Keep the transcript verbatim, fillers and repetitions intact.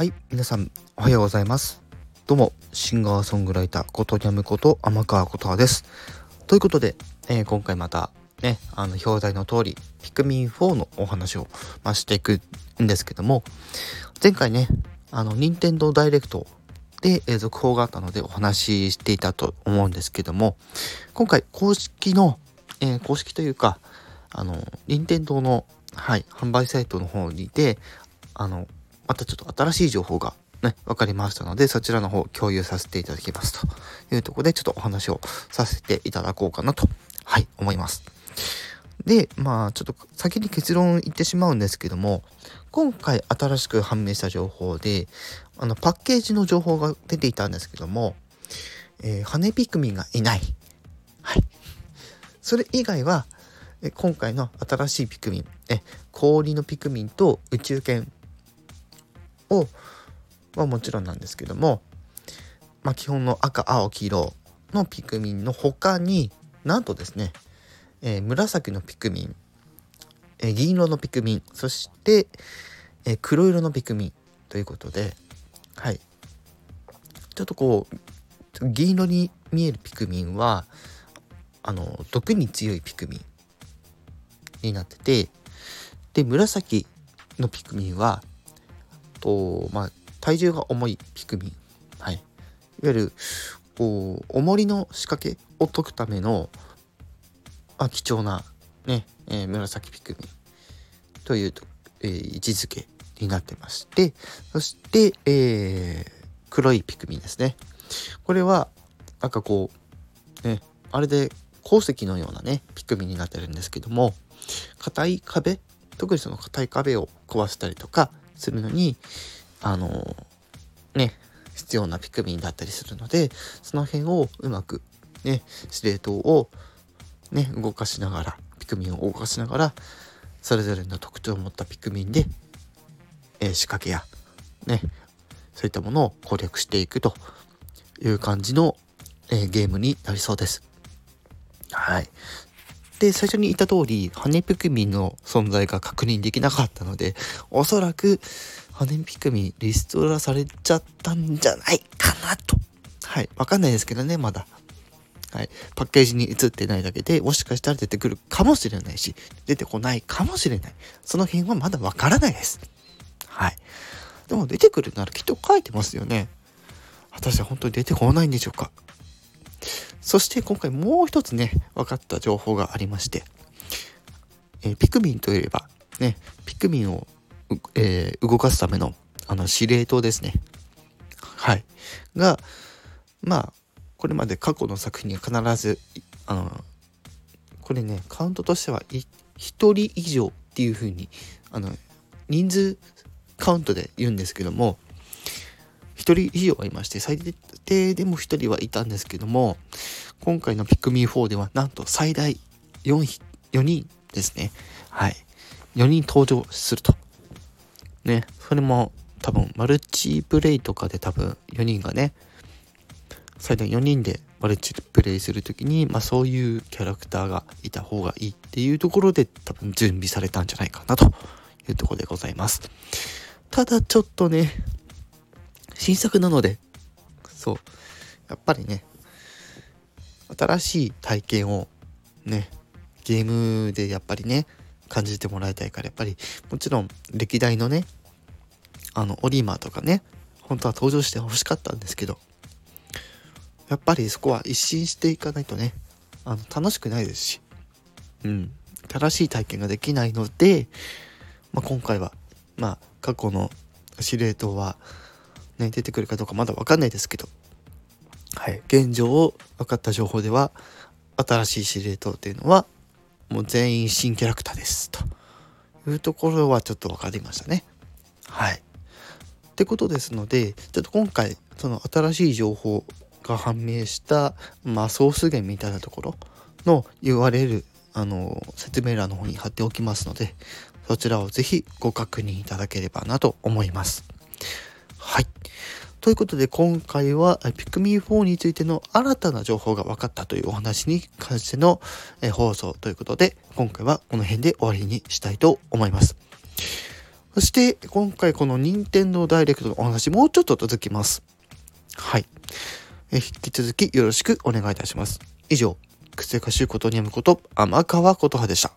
はい、皆さんおはようございます。どうもシンガーソングライターことにゃむこと天川ことはです。ということで、えー、今回またね、あの表題の通りピクミンフォーのお話を、まあ、していくんですけども、前回ね、あの任天堂ダイレクトで、えー、続報があったのでお話ししていたと思うんですけども、今回公式の、えー、公式というかあの任天堂の、はい、販売サイトの方にてあのまたちょっと新しい情報がね、分かりましたので、そちらの方共有させていただきますというところで、ちょっとお話をさせていただこうかなと、はい、思います。で、まあちょっと先に結論言ってしまうんですけども、今回新しく判明した情報で、あのパッケージの情報が出ていたんですけども、えー、羽ピクミンがいない。はい。それ以外は、今回の新しいピクミン、え、氷のピクミンと宇宙犬を、はもちろんなんですけども、まあ、基本の赤、青、黄色のピクミンの他に、なんとですね、えー、紫のピクミン、えー、銀色のピクミン、そして、えー、黒色のピクミンということで、はい、ちょっとこう銀色に見えるピクミンはあの毒に強いピクミンになってて、で紫のピクミンはと、まあ体重が重いピクミン、はい、いわゆるこう重りの仕掛けを解くための、まあ、貴重な、ねえー、紫ピクミンというと、えー、位置づけになってまして、そして、えー、黒いピクミンですね。これはなんかこう、ね、あれで鉱石のようなねピクミンになってるんですけども、硬い壁、特にその硬い壁を壊したりとかするのにあのね必要なピクミンだったりするので、その辺をうまくね司令塔をね動かしながら、ピクミンを動かしながら、それぞれの特徴を持ったピクミンで、えー、仕掛けやねそういったものを攻略していくという感じの、えー、ゲームになりそうです。はい。で、最初に言った通り羽ピクミンの存在が確認できなかったので、おそらく羽ピクミンリストラされちゃったんじゃないかなと。はい、わかんないですけどね、まだ。はい、パッケージに映ってないだけで、もしかしたら出てくるかもしれないし、出てこないかもしれない。その辺はまだわからないです。はい。でも出てくるならきっと書いてますよね。果たして本当に出てこないんでしょうか。そして今回もう一つね、分かった情報がありまして、えー、ピクミンといえばね、ピクミンをえー、動かすためのあの司令塔ですね。はい。が、まあ、これまで過去の作品に必ず、あの、これね、カウントとしてはいひとり以上っていう風に、あの、人数カウントで言うんですけども、ひとり以上はいまして、最低でもひとりはいたんですけども、今回のピクミンフォーでは、なんと最大よんにんですね。はい。よにん登場すると。ね、それも多分マルチプレイとかで多分よにんがね、最大よにんでマルチプレイするときに、まあそういうキャラクターがいた方がいいっていうところで多分準備されたんじゃないかなというところでございます。ただちょっとね、新作なので、そうやっぱりね、新しい体験をねゲームでやっぱりね感じてもらいたいから、やっぱりもちろん歴代のねあのオリーマーとかね、本当は登場してほしかったんですけど、やっぱりそこは一新していかないとね、あの楽しくないですし、うん新しい体験ができないので、まあ、今回はまあ過去の司令塔はね出てくるかどうかまだ分かんないですけど、はい現状分かった情報では、新しい司令塔っていうのはもう全員新キャラクターですというところはちょっと分かりましたね。はいってことですので、ちょっと今回その新しい情報が判明した、まあ、ソース源みたいなところの ユーアールエル、 あの説明欄の方に貼っておきますので、そちらをぜひご確認いただければなと思います。はいということで、今回はピクミンフォーについての新たな情報が分かったというお話に関しての放送ということで、今回はこの辺で終わりにしたいと思います。そして今回この任天堂ダイレクトのお話もうちょっと続きます。はい、え引き続きよろしくお願いいたします。以上、くせかしゅうことにやむこと天川ことはでした。